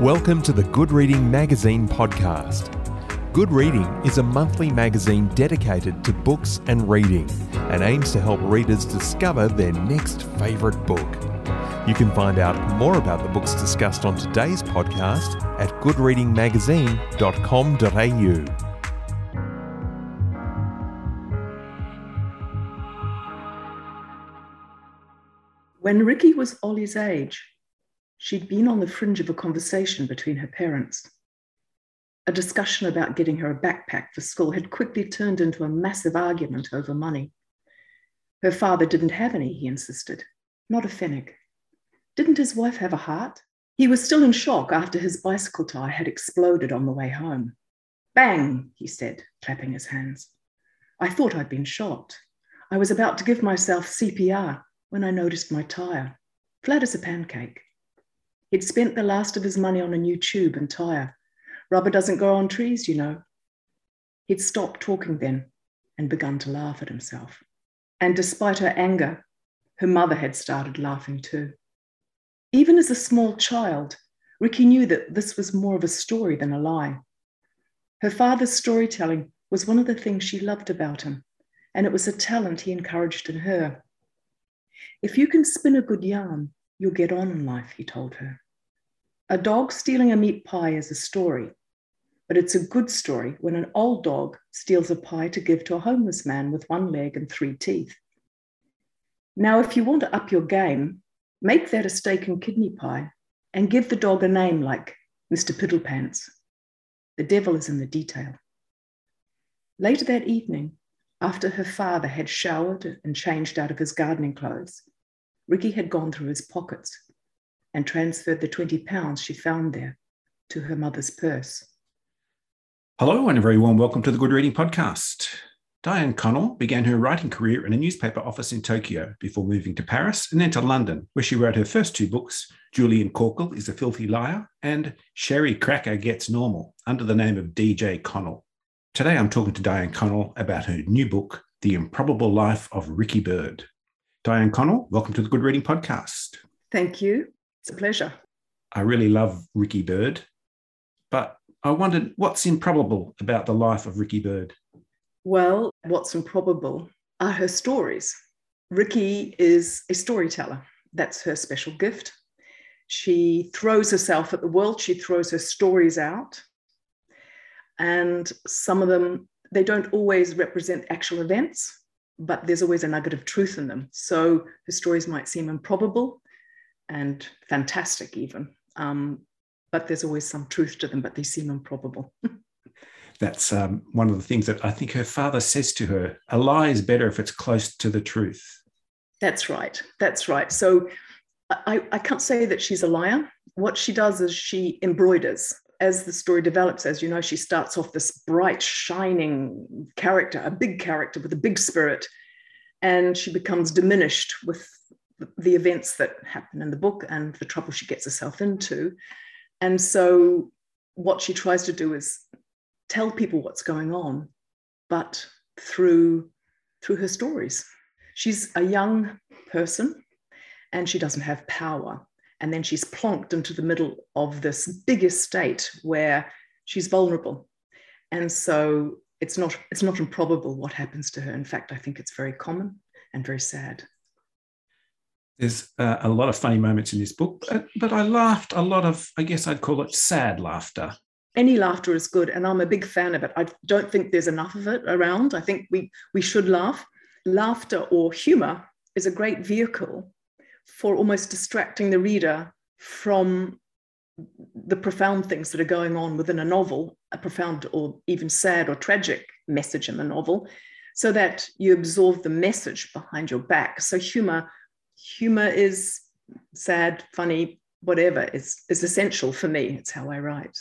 Welcome to the Good Reading Magazine podcast. Good Reading is a monthly magazine dedicated to books and reading and aims to help readers discover their next favourite book. You can find out more about the books discussed on today's podcast at goodreadingmagazine.com.au. When Ricky was Ollie's age, she'd been on the fringe of a conversation between her parents. A discussion about getting her a backpack for school had quickly turned into a massive argument over money. Her father didn't have any, he insisted. Not a fennick. Didn't his wife have a heart? He was still in shock after his bicycle tire had exploded on the way home. Bang, he said, clapping his hands. I thought I'd been shot. I was about to give myself CPR. When I noticed my tyre, flat as a pancake. He'd spent the last of his money on a new tube and tyre. Rubber doesn't grow on trees, you know. He'd stopped talking then and begun to laugh at himself. And despite her anger, her mother had started laughing too. Even as a small child, Ricky knew that this was more of a story than a lie. Her father's storytelling was one of the things she loved about him, and it was a talent he encouraged in her. If you can spin a good yarn, you'll get on in life, he told her. A dog stealing a meat pie is a story, but it's a good story when an old dog steals a pie to give to a homeless man with one leg and three teeth. Now, if you want to up your game, make that a steak and kidney pie and give the dog a name like Mr. Piddlepants. The devil is in the detail. Later that evening, after her father had showered and changed out of his gardening clothes, Ricky had gone through his pockets and transferred the 20 pounds she found there to her mother's purse. Hello and a very warm welcome to the Good Reading Podcast. Diane Connell began her writing career in a newspaper office in Tokyo before moving to Paris and then to London, where she wrote her first two books, Julian Corkle is a Filthy Liar and Sherry Cracker Gets Normal, under the name of DJ Connell. Today I'm talking to Diane Connell about her new book, The Improbable Life of Ricky Bird. Diane Connell, welcome to the Good Reading Podcast. Thank you. It's a pleasure. I really love Ricky Bird, but I wondered what's improbable about the life of Ricky Bird? Well, what's improbable are her stories. Ricky is a storyteller. That's her special gift. She throws herself at the world. She throws her stories out. And some of them, they don't always represent actual events, but there's always a nugget of truth in them. So her stories might seem improbable and fantastic even, but there's always some truth to them, but they seem improbable. That's one of the things that I think her father says to her, a lie is better if it's close to the truth. That's right. That's right. So I can't say that she's a liar. What she does is she embroiders. As the story develops, as you know, she starts off this bright, shining character, a big character with a big spirit, and she becomes diminished with the events that happen in the book and the trouble she gets herself into. And so what she tries to do is tell people what's going on, but through her stories. She's a young person and she doesn't have power. And then she's plonked into the middle of this big estate where she's vulnerable. And so it's not improbable what happens to her. In fact, I think it's very common and very sad. There's a lot of funny moments in this book, but I laughed a lot of, I guess I'd call it sad laughter. Any laughter is good, and I'm a big fan of it. I don't think there's enough of it around. I think we should laugh. Laughter or humour is a great vehicle for almost distracting the reader from the profound things that are going on within a novel, a profound or even sad or tragic message in the novel, so that you absorb the message behind your back. So humor is sad, funny, whatever, is essential for me. It's how I write.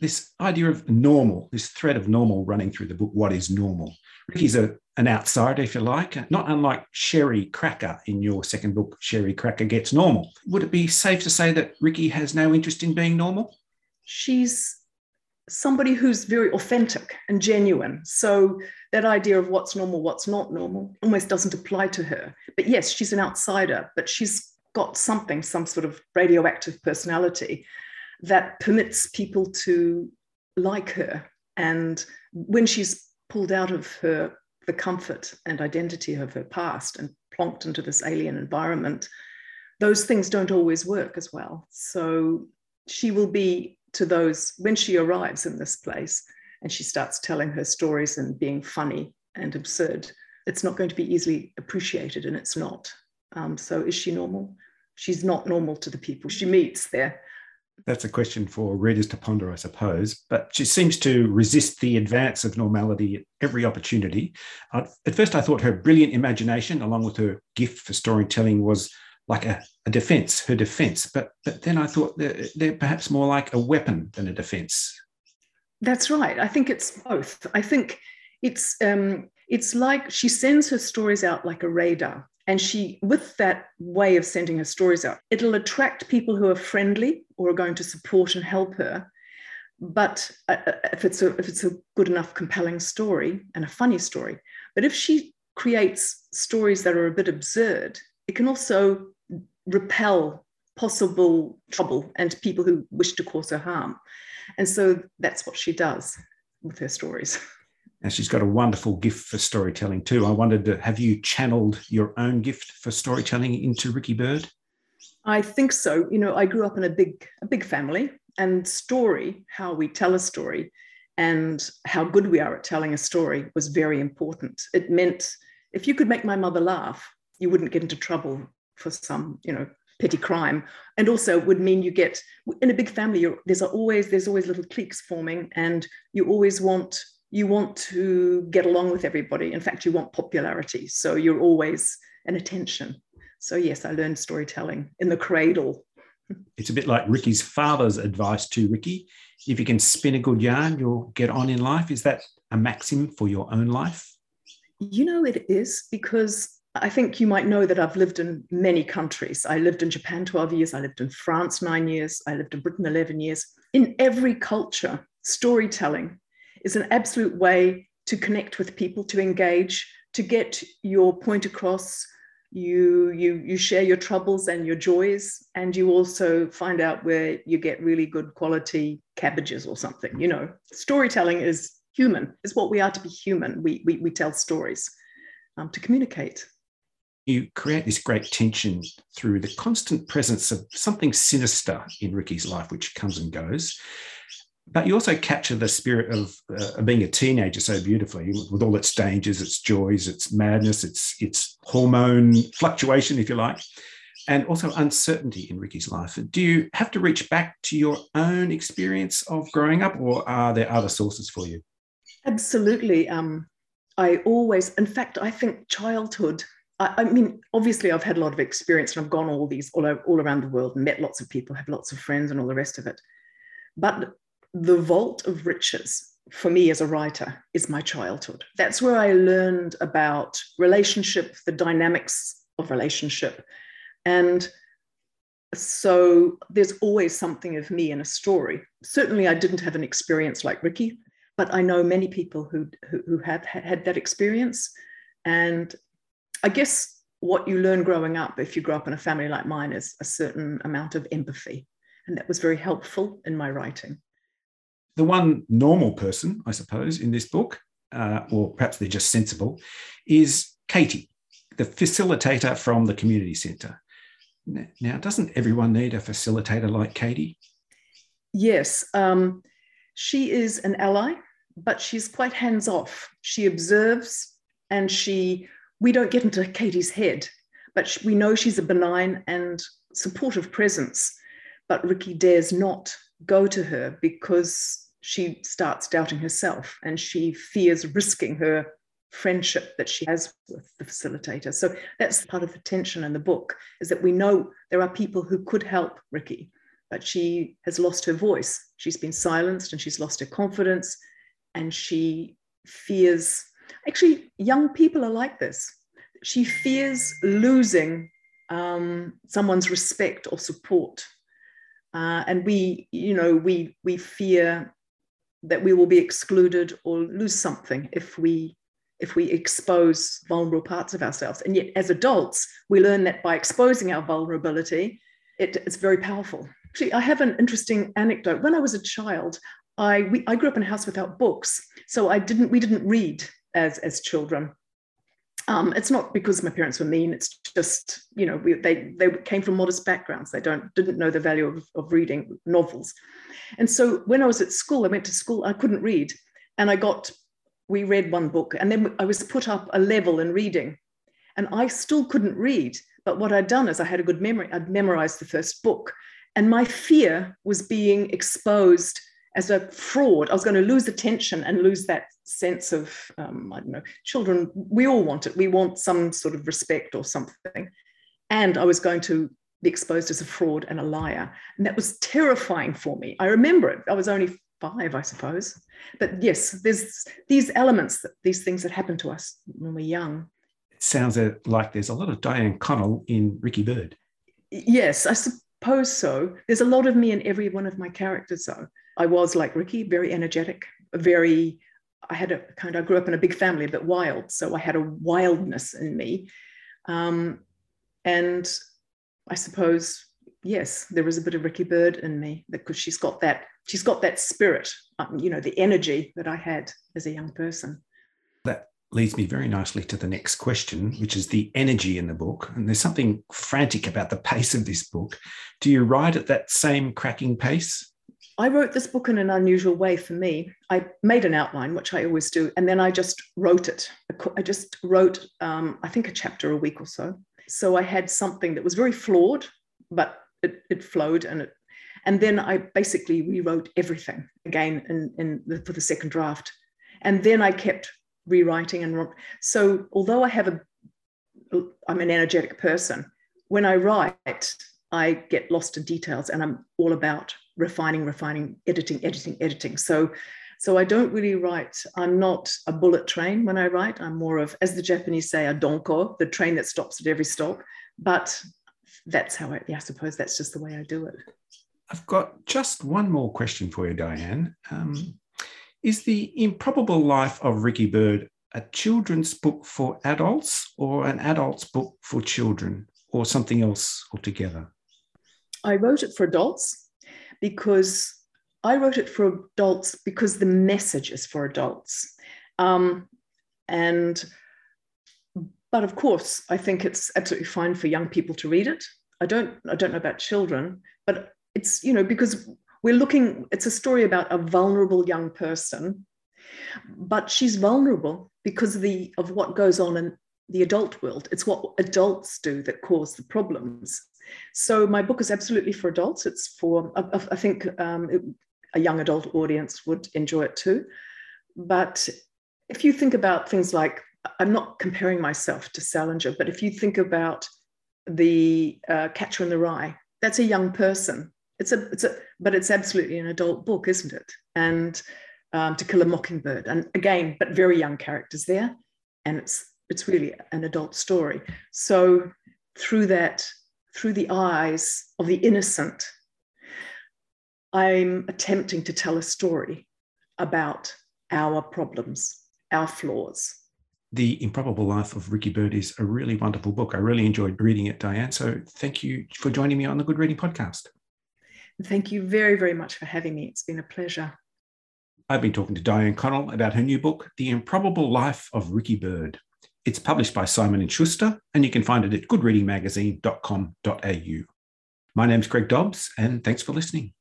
This idea of normal, this thread of normal running through the book, what is normal? Ricky's an outsider, if you like, not unlike Sherry Cracker in your second book, Sherry Cracker Gets Normal. Would it be safe to say that Ricky has no interest in being normal? She's somebody who's very authentic and genuine. So that idea of what's normal, what's not normal almost doesn't apply to her. But yes, she's an outsider, but she's got something, some sort of radioactive personality that permits people to like her. And when she's pulled out of her, the comfort and identity of her past and plonked into this alien environment, those things don't always work as well. So she will be to those, when she arrives in this place and she starts telling her stories and being funny and absurd, it's not going to be easily appreciated, and it's not. So is she normal? She's not normal to the people she meets there. That's a question for readers to ponder, I suppose, but she seems to resist the advance of normality at every opportunity. At first, I thought her brilliant imagination, along with her gift for storytelling, was like her defence, but then I thought they're perhaps more like a weapon than a defence. That's right. I think it's both. I think it's like she sends her stories out like a radar, and she, with that way of sending her stories out, it'll attract people who are friendly or are going to support and help her. But if it's a good enough, compelling story and a funny story, but if she creates stories that are a bit absurd, it can also repel possible trouble and people who wish to cause her harm. And so that's what she does with her stories. And she's got a wonderful gift for storytelling too. I wondered, have you channeled your own gift for storytelling into Ricky Bird? I think so. You know, I grew up in a big family, and story, how we tell a story and how good we are at telling a story, was very important. It meant if you could make my mother laugh, you wouldn't get into trouble for some, petty crime. And also would mean you get, in a big family, there's always little cliques forming, and you want to get along with everybody. In fact, you want popularity. So you're always an attention. So yes, I learned storytelling in the cradle. It's a bit like Ricky's father's advice to Ricky. If you can spin a good yarn, you'll get on in life. Is that a maxim for your own life? It is, because I think you might know that I've lived in many countries. I lived in Japan 12 years. I lived in France 9 years. I lived in Britain 11 years. In every culture, storytelling is an absolute way to connect with people, to engage, to get your point across. You share your troubles and your joys, and you also find out where you get really good quality cabbages or something. Storytelling is human. It's what we are to be human. We tell stories to communicate. You create this great tension through the constant presence of something sinister in Ricky's life, which comes and goes. But you also capture the spirit of being a teenager so beautifully, with all its dangers, its joys, its madness, its hormone fluctuation, if you like, and also uncertainty in Ricky's life. Do you have to reach back to your own experience of growing up, or are there other sources for you? Absolutely. I think childhood, obviously I've had a lot of experience, and I've gone all around the world, met lots of people, have lots of friends and all the rest of it. But the vault of riches for me as a writer is my childhood. That's where I learned about relationship, the dynamics of relationship. And so there's always something of me in a story. Certainly I didn't have an experience like Ricky, but I know many people who have had that experience. And I guess what you learn growing up, if you grow up in a family like mine, is a certain amount of empathy. And that was very helpful in my writing. The one normal person, I suppose, in this book, or perhaps they're just sensible, is Katie, the facilitator from the community centre. Now, doesn't everyone need a facilitator like Katie? Yes. She is an ally, but she's quite hands-off. She observes, and we don't get into Katie's head, but we know she's a benign and supportive presence. But Ricky dares not go to her because she starts doubting herself, and she fears risking her friendship that she has with the facilitator. So that's part of the tension in the book, is that we know there are people who could help Ricky, but she has lost her voice. She's been silenced, and she's lost her confidence, and she fears. Actually, young people are like this. She fears losing someone's respect or support. And we fear that we will be excluded or lose something if we if we expose vulnerable parts of ourselves. And yet as adults, we learn that by exposing our vulnerability, it's very powerful. Actually, I have an interesting anecdote. When I was a child, I grew up in a house without books. So we didn't read as children. It's not because my parents were mean. It's just, you know, they came from modest backgrounds. They didn't know the value of reading novels. And so when I was at school, I went to school, I couldn't read. And we read one book, and then I was put up a level in reading. And I still couldn't read. But what I'd done is I had a good memory. I'd memorized the first book. And my fear was being exposed as a fraud. I was going to lose attention and lose that sense of, I don't know, children, we all want it. We want some sort of respect or something. And I was going to be exposed as a fraud and a liar. And that was terrifying for me. I remember it. I was only 5, I suppose. But yes, there's these elements, these things that happen to us when we're young. It sounds like there's a lot of Diane Connell in Ricky Bird. Yes, I suppose so. There's a lot of me in every one of my characters, though. I was like Ricky, very energetic, I grew up in a big family, a bit wild. So I had a wildness in me. And I suppose, yes, there is a bit of Ricky Bird in me, because she's got that spirit, you know, the energy that I had as a young person. That leads me very nicely to the next question, which is the energy in the book. And there's something frantic about the pace of this book. Do you ride at that same cracking pace? I wrote this book in an unusual way for me. I made an outline, which I always do, and then I just wrote it. I just wrote, I think, a chapter a week or so. So I had something that was very flawed, but it flowed, and then I basically rewrote everything again for the second draft. And then I kept rewriting. So although I'm an energetic person, when I write, I get lost in details, and I'm all about refining, editing. So I don't really write. I'm not a bullet train when I write. I'm more of, as the Japanese say, a donko, the train that stops at every stop. But that's how I suppose that's just the way I do it. I've got just one more question for you, Diane. Is The Improbable Life of Ricky Bird a children's book for adults, or an adult's book for children, or something else altogether? I wrote it for adults. Because the message is for adults. But of course, I think it's absolutely fine for young people to read it. I don't know about children, but it's, you know, because it's a story about a vulnerable young person, but she's vulnerable because of what goes on in the adult world. It's what adults do that cause the problems. So my book is absolutely for adults. It's for, I think, a young adult audience would enjoy it too. But if you think about things like, I'm not comparing myself to Salinger, but if you think about the Catcher in the Rye, that's a young person. But it's absolutely an adult book, isn't it? And To Kill a Mockingbird, and again, but very young characters there, and it's really an adult story. So through the eyes of the innocent, I'm attempting to tell a story about our problems, our flaws. The Improbable Life of Ricky Bird is a really wonderful book. I really enjoyed reading it, Diane. So thank you for joining me on the Good Reading Podcast. Thank you very, very much for having me. It's been a pleasure. I've been talking to Diane Connell about her new book, The Improbable Life of Ricky Bird. It's published by Simon & Schuster, and you can find it at goodreadingmagazine.com.au. My name's Greg Dobbs, and thanks for listening.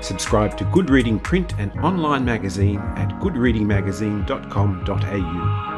Subscribe to Good Reading print and online magazine at goodreadingmagazine.com.au.